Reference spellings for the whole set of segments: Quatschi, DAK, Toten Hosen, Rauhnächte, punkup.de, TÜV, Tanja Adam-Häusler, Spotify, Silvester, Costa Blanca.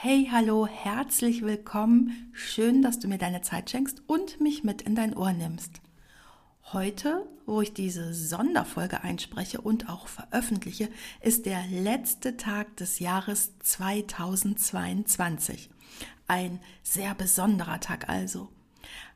Hey, hallo, herzlich willkommen. Schön, dass du mir deine Zeit schenkst und mich mit in dein Ohr nimmst. Heute, wo ich diese Sonderfolge einspreche und auch veröffentliche, ist der letzte Tag des Jahres 2022. Ein sehr besonderer Tag also.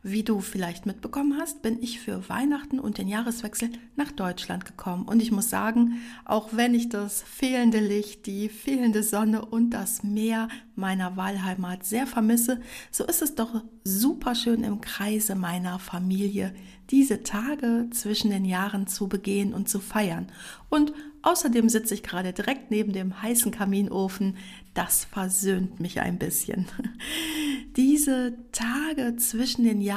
Wie du vielleicht mitbekommen hast, bin ich für Weihnachten und den Jahreswechsel nach Deutschland gekommen. Und ich muss sagen, auch wenn ich das fehlende Licht, die fehlende Sonne und das Meer meiner Wahlheimat sehr vermisse, so ist es doch super schön im Kreise meiner Familie, diese Tage zwischen den Jahren zu begehen und zu feiern. Und außerdem sitze ich gerade direkt neben dem heißen Kaminofen. Das versöhnt mich ein bisschen. Diese Tage zwischen den Jahren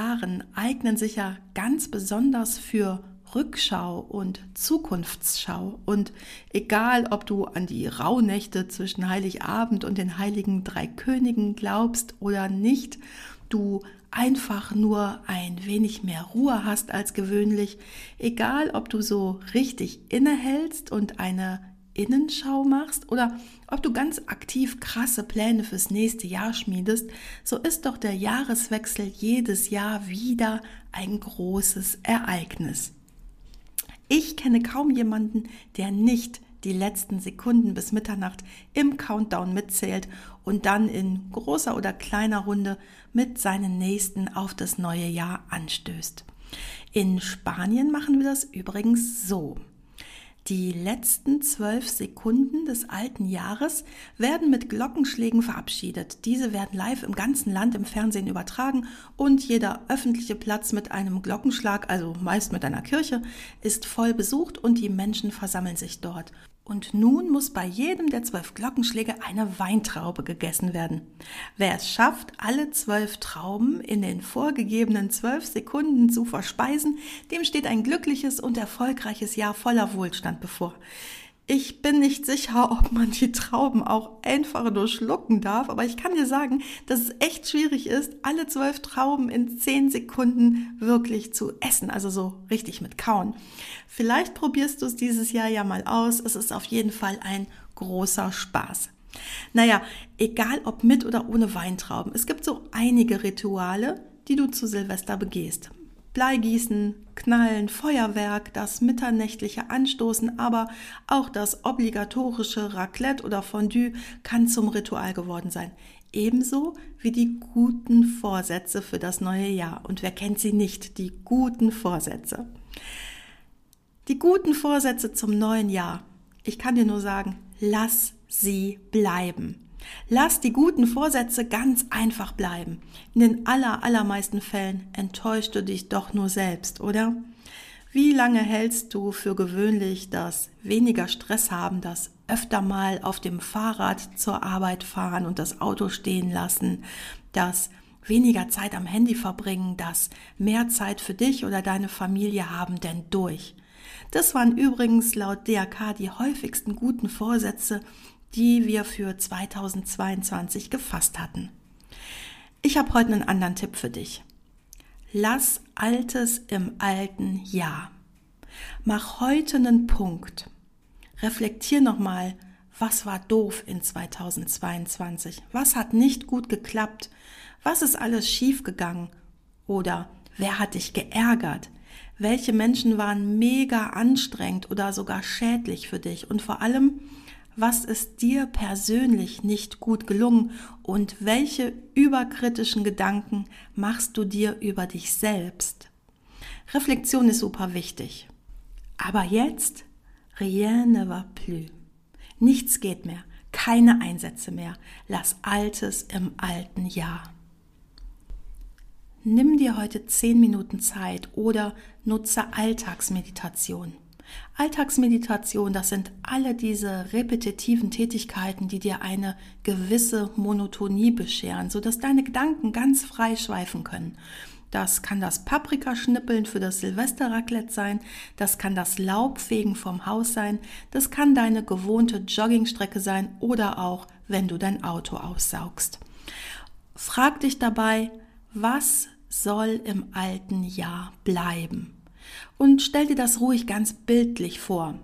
eignen sich ja ganz besonders für Rückschau und Zukunftsschau. Und egal, ob du an die Rauhnächte zwischen Heiligabend und den Heiligen Drei Königen glaubst oder nicht, du einfach nur ein wenig mehr Ruhe hast als gewöhnlich, egal ob du so richtig innehältst und eine Innenschau machst oder ob du ganz aktiv krasse Pläne fürs nächste Jahr schmiedest, so ist doch der Jahreswechsel jedes Jahr wieder ein großes Ereignis. Ich kenne kaum jemanden, der nicht die letzten Sekunden bis Mitternacht im Countdown mitzählt und dann in großer oder kleiner Runde mit seinen Nächsten auf das neue Jahr anstößt. In Spanien machen wir das übrigens so. Die letzten 12 Sekunden des alten Jahres werden mit Glockenschlägen verabschiedet. Diese werden live im ganzen Land im Fernsehen übertragen und jeder öffentliche Platz mit einem Glockenschlag, also meist mit einer Kirche, ist voll besucht und die Menschen versammeln sich dort. Und nun muss bei jedem der 12 Glockenschläge eine Weintraube gegessen werden. Wer es schafft, alle 12 Trauben in den vorgegebenen 12 Sekunden zu verspeisen, dem steht ein glückliches und erfolgreiches Jahr voller Wohlstand bevor. Ich bin nicht sicher, ob man die Trauben auch einfach nur schlucken darf, aber ich kann dir sagen, dass es echt schwierig ist, alle 12 Trauben in 10 Sekunden wirklich zu essen, also so richtig mit Kauen. Vielleicht probierst du es dieses Jahr ja mal aus, es ist auf jeden Fall ein großer Spaß. Naja, egal ob mit oder ohne Weintrauben, es gibt so einige Rituale, die du zu Silvester begehst. Bleigießen, Knallen, Feuerwerk, das mitternächtliche Anstoßen, aber auch das obligatorische Raclette oder Fondue kann zum Ritual geworden sein. Ebenso wie die guten Vorsätze für das neue Jahr. Und wer kennt sie nicht, die guten Vorsätze? Die guten Vorsätze zum neuen Jahr. Ich kann dir nur sagen, lass sie bleiben. Lass die guten Vorsätze ganz einfach bleiben. In den allermeisten Fällen enttäuschst du dich doch nur selbst, oder? Wie lange hältst du für gewöhnlich das weniger Stress haben, das öfter mal auf dem Fahrrad zur Arbeit fahren und das Auto stehen lassen, das weniger Zeit am Handy verbringen, das mehr Zeit für dich oder deine Familie haben denn durch? Das waren übrigens laut DAK die häufigsten guten Vorsätze, die wir für 2022 gefasst hatten. Ich habe heute einen anderen Tipp für dich. Lass Altes im alten Jahr. Mach heute einen Punkt. Reflektier nochmal, was war doof in 2022? Was hat nicht gut geklappt? Was ist alles schiefgegangen? Oder wer hat dich geärgert? Welche Menschen waren mega anstrengend oder sogar schädlich für dich? Und vor allem, was ist dir persönlich nicht gut gelungen und welche überkritischen Gedanken machst du dir über dich selbst? Reflexion ist super wichtig. Aber jetzt, rien ne va plus. Nichts geht mehr, keine Einsätze mehr. Lass Altes im alten Jahr. Nimm dir heute 10 Minuten Zeit oder nutze Alltagsmeditation. Alltagsmeditation, das sind alle diese repetitiven Tätigkeiten, die dir eine gewisse Monotonie bescheren, sodass deine Gedanken ganz frei schweifen können. Das kann das Paprikaschnippeln für das Silvesterraclette sein, das kann das Laubfegen vom Haus sein, das kann deine gewohnte Joggingstrecke sein oder auch, wenn du dein Auto aussaugst. Frag dich dabei, was soll im alten Jahr bleiben? Und stell dir das ruhig ganz bildlich vor.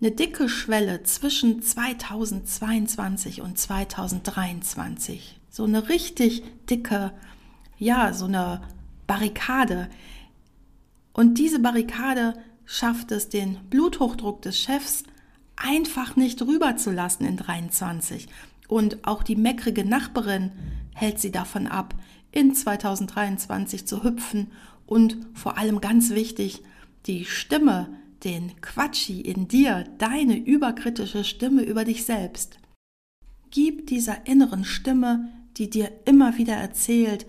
Eine dicke Schwelle zwischen 2022 und 2023. So eine richtig dicke, ja, so eine Barrikade. Und diese Barrikade schafft es, den Bluthochdruck des Chefs einfach nicht rüberzulassen in 2023. Und auch die meckrige Nachbarin hält sie davon ab, in 2023 zu hüpfen und vor allem ganz wichtig, die Stimme, den Quatschi in dir, deine überkritische Stimme über dich selbst. Gib dieser inneren Stimme, die dir immer wieder erzählt,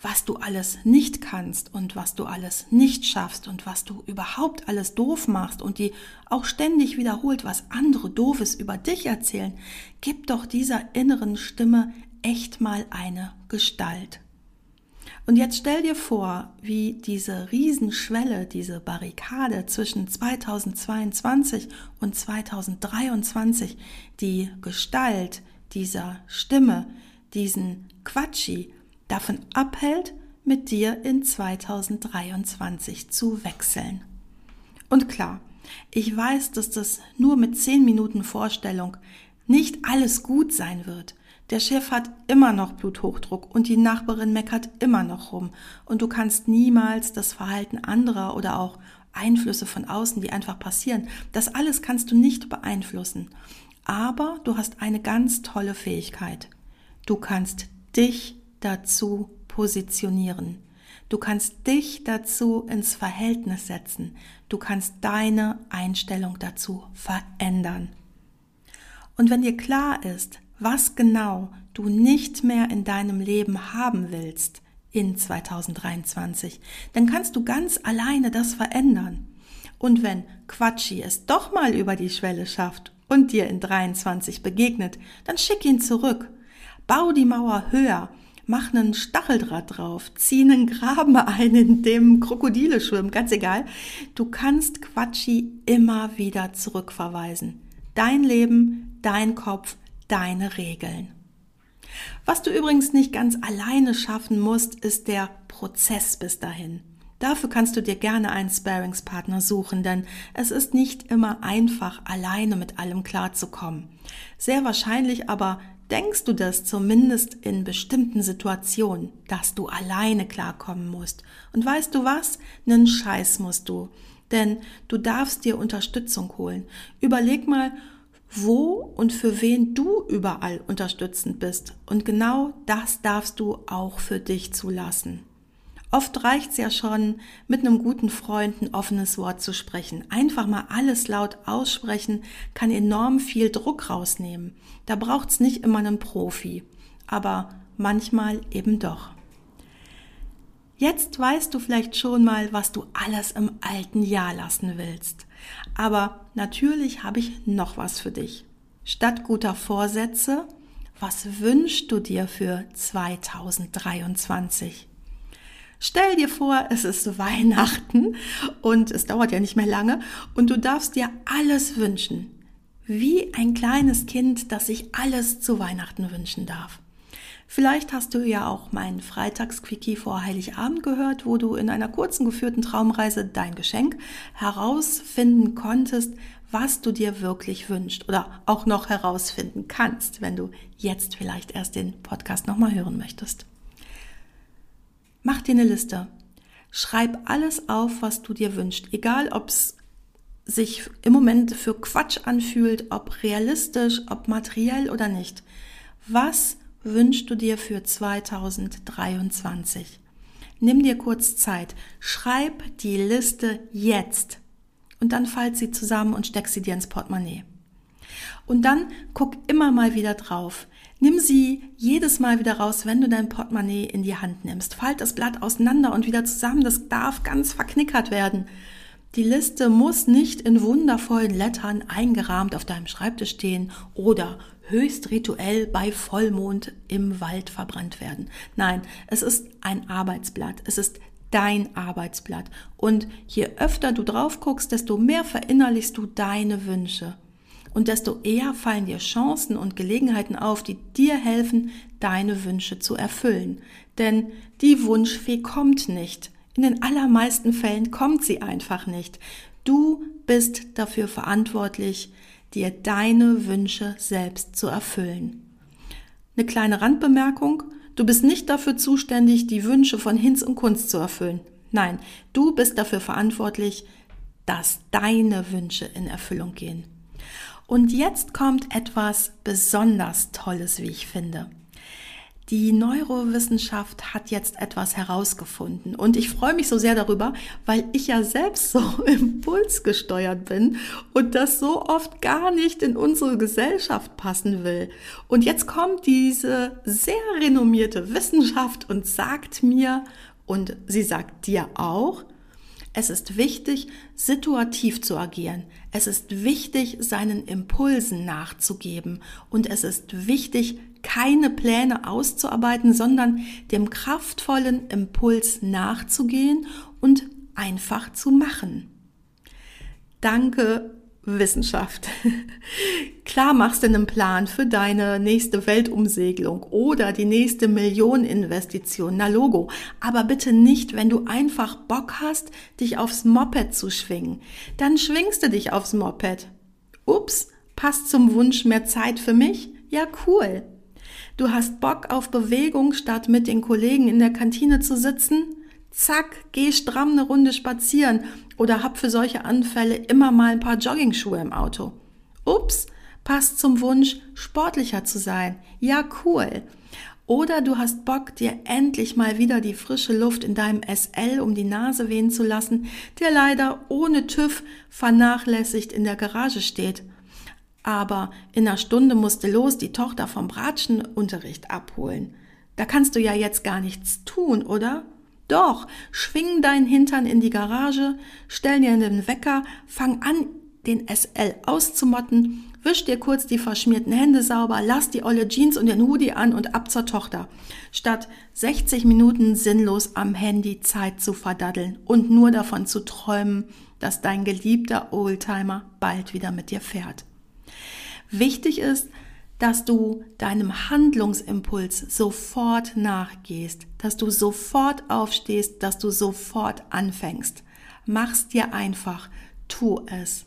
was du alles nicht kannst und was du alles nicht schaffst und was du überhaupt alles doof machst und die auch ständig wiederholt, was andere Doofes über dich erzählen, gib doch dieser inneren Stimme echt mal eine Gestalt. Und jetzt stell dir vor, wie diese Riesenschwelle, diese Barrikade zwischen 2022 und 2023, die Gestalt dieser Stimme, diesen Quatschi, davon abhält, mit dir in 2023 zu wechseln. Und klar, ich weiß, dass das nur mit 10 Minuten Vorstellung nicht alles gut sein wird. Der Chef hat immer noch Bluthochdruck und die Nachbarin meckert immer noch rum. Und du kannst niemals das Verhalten anderer oder auch Einflüsse von außen, die einfach passieren, das alles kannst du nicht beeinflussen. Aber du hast eine ganz tolle Fähigkeit. Du kannst dich dazu positionieren. Du kannst dich dazu ins Verhältnis setzen. Du kannst deine Einstellung dazu verändern. Und wenn dir klar ist, was genau du nicht mehr in deinem Leben haben willst in 2023, dann kannst du ganz alleine das verändern. Und wenn Quatschi es doch mal über die Schwelle schafft und dir in 23 begegnet, dann schick ihn zurück. Bau die Mauer höher, mach einen Stacheldraht drauf, zieh einen Graben ein, in dem Krokodile schwimmen, ganz egal. Du kannst Quatschi immer wieder zurückverweisen. Dein Leben, dein Kopf, deine Regeln. Was du übrigens nicht ganz alleine schaffen musst, ist der Prozess bis dahin. Dafür kannst du dir gerne einen Sparringspartner suchen, denn es ist nicht immer einfach, alleine mit allem klarzukommen. Sehr wahrscheinlich aber denkst du das zumindest in bestimmten Situationen, dass du alleine klarkommen musst. Und weißt du was? Nen Scheiß musst du. Denn du darfst dir Unterstützung holen. Überleg mal, wo und für wen du überall unterstützend bist. Und genau das darfst du auch für dich zulassen. Oft reicht's ja schon, mit einem guten Freund ein offenes Wort zu sprechen. Einfach mal alles laut aussprechen, kann enorm viel Druck rausnehmen. Da braucht's nicht immer einen Profi, aber manchmal eben doch. Jetzt weißt du vielleicht schon mal, was du alles im alten Jahr lassen willst. Aber natürlich habe ich noch was für dich. Statt guter Vorsätze, was wünschst du dir für 2023? Stell dir vor, es ist Weihnachten und es dauert ja nicht mehr lange und du darfst dir alles wünschen. Wie ein kleines Kind, das sich alles zu Weihnachten wünschen darf. Vielleicht hast du ja auch meinen Freitagsquickie vor Heiligabend gehört, wo du in einer kurzen geführten Traumreise dein Geschenk herausfinden konntest, was du dir wirklich wünschst oder auch noch herausfinden kannst, wenn du jetzt vielleicht erst den Podcast nochmal hören möchtest. Mach dir eine Liste. Schreib alles auf, was du dir wünschst, egal ob es sich im Moment für Quatsch anfühlt, ob realistisch, ob materiell oder nicht. Was wünschst du dir für 2023? Nimm dir kurz Zeit, schreib die Liste jetzt und dann falt sie zusammen und steck sie dir ins Portemonnaie. Und dann guck immer mal wieder drauf. Nimm sie jedes Mal wieder raus, wenn du dein Portemonnaie in die Hand nimmst. Falt das Blatt auseinander und wieder zusammen, das darf ganz verknickert werden. Die Liste muss nicht in wundervollen Lettern eingerahmt auf deinem Schreibtisch stehen oder höchst rituell bei Vollmond im Wald verbrannt werden. Nein, es ist ein Arbeitsblatt, es ist dein Arbeitsblatt. Und je öfter du drauf guckst, desto mehr verinnerlichst du deine Wünsche. Und desto eher fallen dir Chancen und Gelegenheiten auf, die dir helfen, deine Wünsche zu erfüllen. Denn die Wunschfee kommt nicht. In den allermeisten Fällen kommt sie einfach nicht. Du bist dafür verantwortlich, dir deine Wünsche selbst zu erfüllen. Eine kleine Randbemerkung: Du bist nicht dafür zuständig, die Wünsche von Hinz und Kunz zu erfüllen. Nein, du bist dafür verantwortlich, dass deine Wünsche in Erfüllung gehen. Und jetzt kommt etwas besonders Tolles, wie ich finde. Die Neurowissenschaft hat jetzt etwas herausgefunden und ich freue mich so sehr darüber, weil ich ja selbst so impulsgesteuert bin und das so oft gar nicht in unsere Gesellschaft passen will. Und jetzt kommt diese sehr renommierte Wissenschaft und sagt mir, und sie sagt dir auch, es ist wichtig, situativ zu agieren. Es ist wichtig, seinen Impulsen nachzugeben. Und es ist wichtig, keine Pläne auszuarbeiten, sondern dem kraftvollen Impuls nachzugehen und einfach zu machen. Danke, Wissenschaft. Klar machst du einen Plan für deine nächste Weltumsegelung oder die nächste Millioneninvestition, na Logo, aber bitte nicht, wenn du einfach Bock hast, dich aufs Moped zu schwingen. Dann schwingst du dich aufs Moped. Ups, passt zum Wunsch mehr Zeit für mich? Ja, cool. Du hast Bock auf Bewegung, statt mit den Kollegen in der Kantine zu sitzen? Zack, geh stramm eine Runde spazieren oder hab für solche Anfälle immer mal ein paar Jogging-Schuhe im Auto. Ups, passt zum Wunsch, sportlicher zu sein. Ja, cool. Oder du hast Bock, dir endlich mal wieder die frische Luft in deinem SL um die Nase wehen zu lassen, der leider ohne TÜV vernachlässigt in der Garage steht. Aber in einer Stunde musst du los die Tochter vom Bratschenunterricht abholen. Da kannst du ja jetzt gar nichts tun, oder? Doch, schwing deinen Hintern in die Garage, stell dir den Wecker, fang an, den SL auszumotten, wisch dir kurz die verschmierten Hände sauber, lass die olle Jeans und den Hoodie an und ab zur Tochter. Statt 60 Minuten sinnlos am Handy Zeit zu verdaddeln und nur davon zu träumen, dass dein geliebter Oldtimer bald wieder mit dir fährt. Wichtig ist, dass du deinem Handlungsimpuls sofort nachgehst, dass du sofort aufstehst, dass du sofort anfängst. Mach's dir einfach, tu es.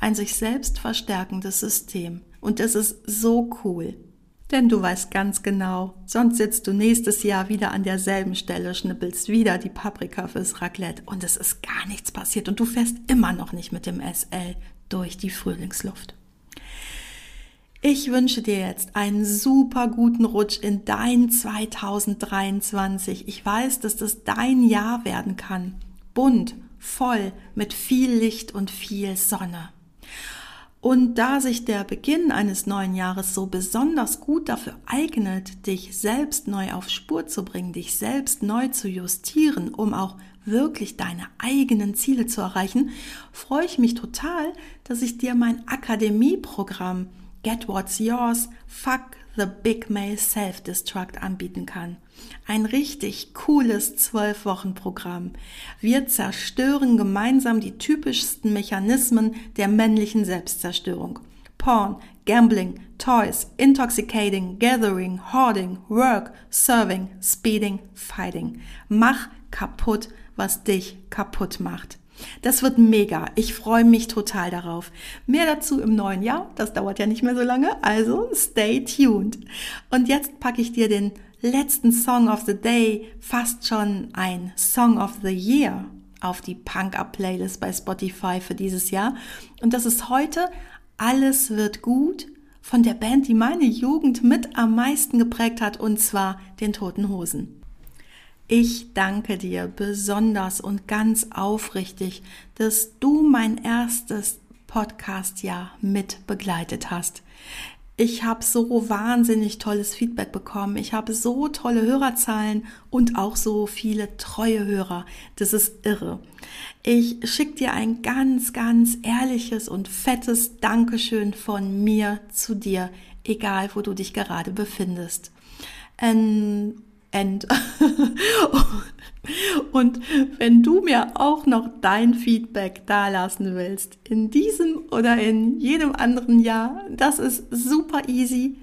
Ein sich selbst verstärkendes System. Und das ist so cool. Denn du weißt ganz genau, sonst sitzt du nächstes Jahr wieder an derselben Stelle, schnippelst wieder die Paprika fürs Raclette und es ist gar nichts passiert und du fährst immer noch nicht mit dem SL durch die Frühlingsluft. Ich wünsche dir jetzt einen super guten Rutsch in dein 2023. Ich weiß, dass das dein Jahr werden kann. Bunt, voll, mit viel Licht und viel Sonne. Und da sich der Beginn eines neuen Jahres so besonders gut dafür eignet, dich selbst neu auf Spur zu bringen, dich selbst neu zu justieren, um auch wirklich deine eigenen Ziele zu erreichen, freue ich mich total, dass ich dir mein Akademieprogramm Get What's Yours, Fuck the Big Male Self-Destruct anbieten kann. Ein richtig cooles 12-Wochen-Programm. Wir zerstören gemeinsam die typischsten Mechanismen der männlichen Selbstzerstörung. Porn, Gambling, Toys, Intoxicating, Gathering, Hoarding, Work, Serving, Speeding, Fighting. Mach kaputt, was dich kaputt macht. Das wird mega. Ich freue mich total darauf. Mehr dazu im neuen Jahr. Das dauert ja nicht mehr so lange. Also stay tuned. Und jetzt packe ich dir den letzten Song of the Day, fast schon ein Song of the Year, auf die Punk-Up-Playlist bei Spotify für dieses Jahr. Und das ist heute Alles wird gut von der Band, die meine Jugend mit am meisten geprägt hat, und zwar den Toten Hosen. Ich danke dir besonders und ganz aufrichtig, dass du mein erstes Podcast-Jahr mit begleitet hast. Ich habe so wahnsinnig tolles Feedback bekommen. Ich habe so tolle Hörerzahlen und auch so viele treue Hörer. Das ist irre. Ich schicke dir ein ganz, ganz ehrliches und fettes Dankeschön von mir zu dir. egal wo du dich gerade befindest. Und wenn du mir auch noch dein Feedback dalassen willst, in diesem oder in jedem anderen Jahr, das ist super easy.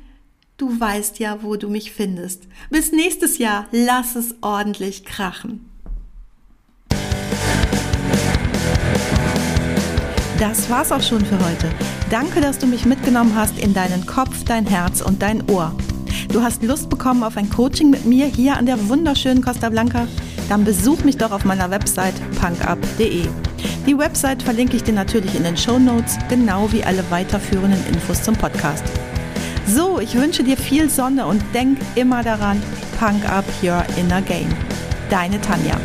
Du weißt ja, wo du mich findest. Bis nächstes Jahr, lass es ordentlich krachen. Das war's auch schon für heute. Danke, dass du mich mitgenommen hast in deinen Kopf, dein Herz und dein Ohr. Du hast Lust bekommen auf ein Coaching mit mir hier an der wunderschönen Costa Blanca? Dann besuch mich doch auf meiner Website punkup.de. Die Website verlinke ich dir natürlich in den Shownotes, genau wie alle weiterführenden Infos zum Podcast. So, ich wünsche dir viel Sonne und denk immer daran, Punk up your inner game. Deine Tanja.